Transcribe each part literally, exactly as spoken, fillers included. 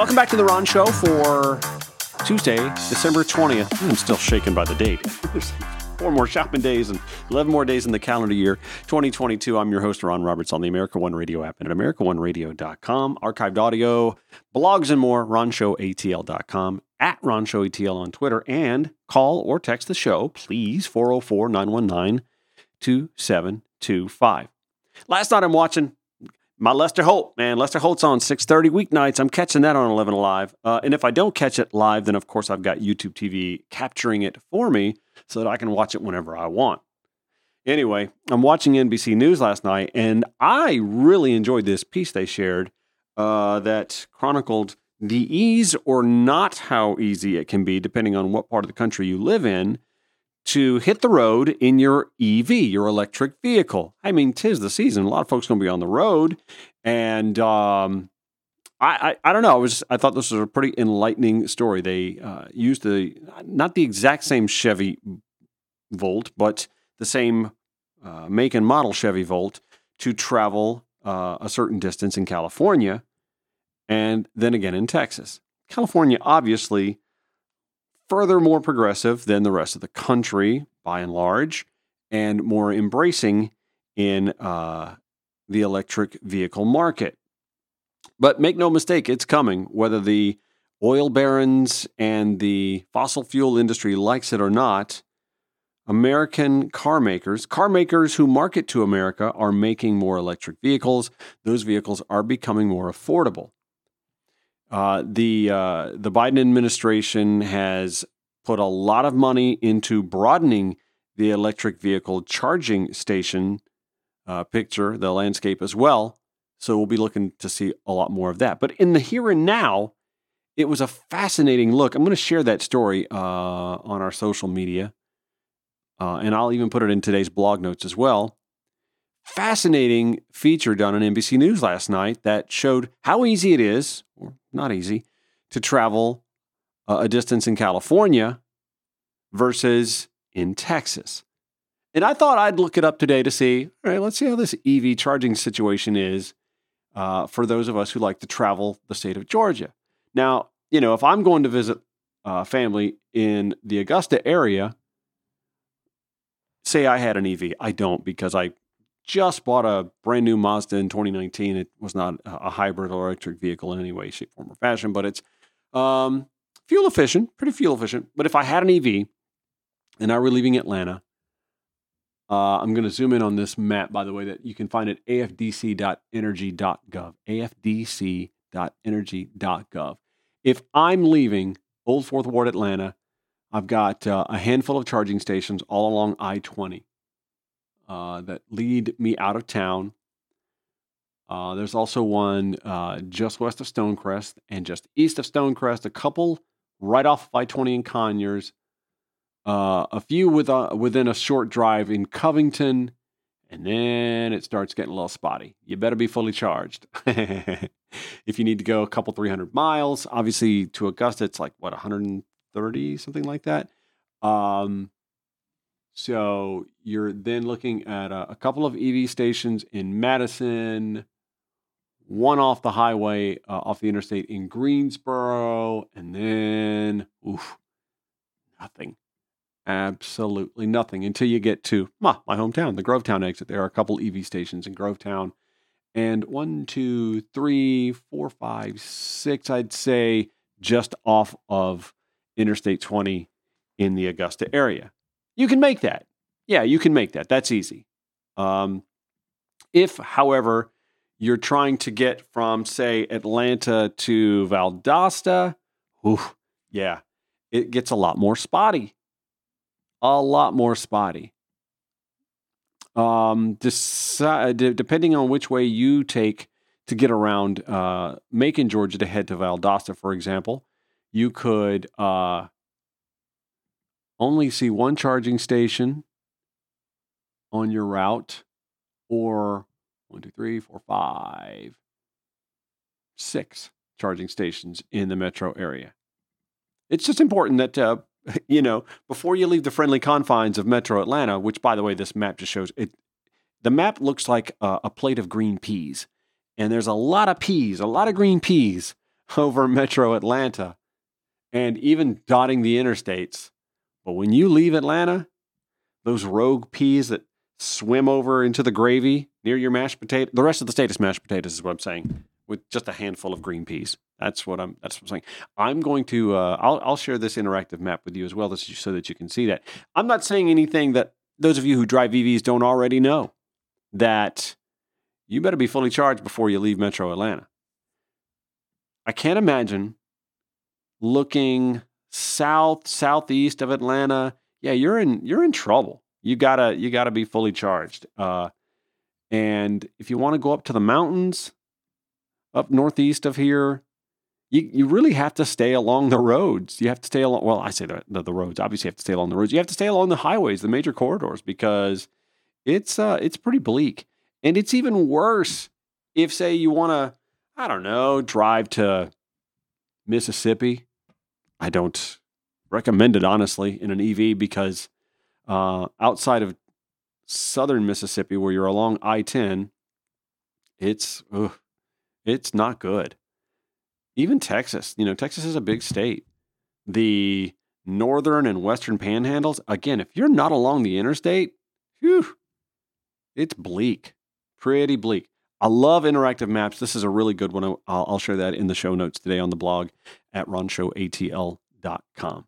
Welcome back to The Ron Show for Tuesday, December twentieth. I'm still shaken by the date. There's four more shopping days and eleven more days in the calendar year, twenty twenty-two. I'm your host, Ron Roberts, on the America One Radio app and at america one radio dot com. Archived audio, blogs, and more, ron show a t l dot com, at ron show a t l on Twitter, and call or text the show, please, four oh four, nine one nine, two seven two five. Last night I'm watching my Lester Holt, man. Lester Holt's on six thirty weeknights. I'm catching that on eleven Live. Uh, and if I don't catch it live, then, of course, I've got YouTube T V capturing it for me so that I can watch it whenever I want. Anyway, I'm watching N B C News last night, and I really enjoyed this piece they shared uh, that chronicled the ease or not how easy it can be, depending on what part of the country you live in, to hit the road in your E V, your electric vehicle. I mean, tis the season. A lot of folks going to be on the road. And um, I, I I don't know. I was I thought this was a pretty enlightening story. They uh, used the, not the exact same Chevy Volt, but the same uh, make and model Chevy Volt to travel uh, a certain distance in California and then again in Texas. California, obviously, further more progressive than the rest of the country, by and large, and more embracing in uh, the electric vehicle market. But make no mistake, it's coming. Whether the oil barons and the fossil fuel industry likes it or not, American car makers, car makers who market to America, are making more electric vehicles. Those vehicles are becoming more affordable. Uh, the uh, the Biden administration has put a lot of money into broadening the electric vehicle charging station uh, picture, the landscape as well. So we'll be looking to see a lot more of that. But in the here and now, it was a fascinating look. I'm going to share that story uh, on our social media, uh, and I'll even put it in today's blog notes as well. Fascinating feature done on N B C News last night that showed how easy it is, or not easy, to travel uh, a distance in California versus in Texas. And I thought I'd look it up today to see, all right, let's see how this E V charging situation is uh, for those of us who like to travel the state of Georgia. Now, you know, if I'm going to visit uh, family in the Augusta area, say I had an E V. I don't, because I just bought a brand new Mazda in twenty nineteen. It was not a hybrid or electric vehicle in any way, shape, form, or fashion, but it's um, fuel efficient, pretty fuel efficient. But if I had an E V and I were leaving Atlanta, uh, I'm going to zoom in on this map, by the way, that you can find at a f d c dot energy dot gov, a f d c dot energy dot gov. If I'm leaving Old Fourth Ward, Atlanta, I've got uh, a handful of charging stations all along I twenty. Uh, that lead me out of town. Uh, there's also one uh, just west of Stonecrest and just east of Stonecrest, a couple right off of I twenty in Conyers, uh, a few with a, within a short drive in Covington, and then it starts getting a little spotty. You better be fully charged. If you need to go a couple three hundred miles, obviously to Augusta, it's like, what, one hundred thirty, something like that? Um So you're then looking at a, a couple of E V stations in Madison, one off the highway, uh, off the interstate in Greensboro, and then, oof, nothing. Absolutely nothing until you get to my, my hometown, the Grovetown exit. There are a couple E V stations in Grovetown. And one, two, three, four, five, six, I'd say, just off of Interstate twenty in the Augusta area. You can make that. Yeah, you can make that. That's easy. Um, if, however, you're trying to get from, say, Atlanta to Valdosta, oof, yeah, it gets a lot more spotty. A lot more spotty. Um, decide, depending on which way you take to get around uh, Macon, Georgia, to head to Valdosta, for example, you could... Uh, only see one charging station on your route, or one, two, three, four, five, six charging stations in the metro area. It's just important that, uh, you know, before you leave the friendly confines of Metro Atlanta, which, by the way, this map just shows it. The map looks like a, a plate of green peas, and there's a lot of peas, a lot of green peas over Metro Atlanta and even dotting the interstates. But when you leave Atlanta, those rogue peas that swim over into the gravy near your mashed potato, the rest of the state is mashed potatoes is what I'm saying, with just a handful of green peas. That's what I'm, that's what I'm saying. I'm going to, uh, I'll, I'll share this interactive map with you as well so that you can see that. I'm not saying anything that those of you who drive E Vs don't already know, that you better be fully charged before you leave Metro Atlanta. I can't imagine looking south, southeast of Atlanta. Yeah, you're in, you're in trouble. You gotta, you gotta be fully charged. Uh, and if you want to go up to the mountains, up northeast of here, you, you really have to stay along the roads. You have to stay along, well, I say the, the, the roads, obviously you have to stay along the roads. You have to stay along the highways, the major corridors, because it's uh, it's pretty bleak. And it's even worse if, say, you want to, I don't know, drive to Mississippi. I don't recommend it, honestly, in an E V, because uh, outside of southern Mississippi, where you're along I ten, it's ugh, it's not good. Even Texas, you know, Texas is a big state. The northern and western panhandles, again, if you're not along the interstate, whew, it's bleak, pretty bleak. I love interactive maps. This is a really good one. I'll, I'll share that in the show notes today on the blog at ron show a t l dot com.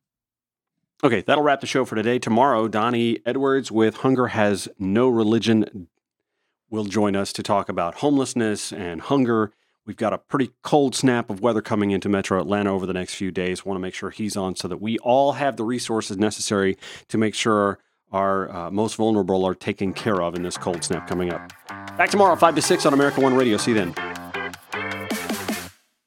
Okay, that'll wrap the show for today. Tomorrow, Donnie Edwards with Hunger Has No Religion will join us to talk about homelessness and hunger. We've got a pretty cold snap of weather coming into Metro Atlanta over the next few days. Want to make sure he's on so that we all have the resources necessary to make sure our uh, most vulnerable are taken care of in this cold snap coming up. Back tomorrow, five to six on America One Radio. See you then.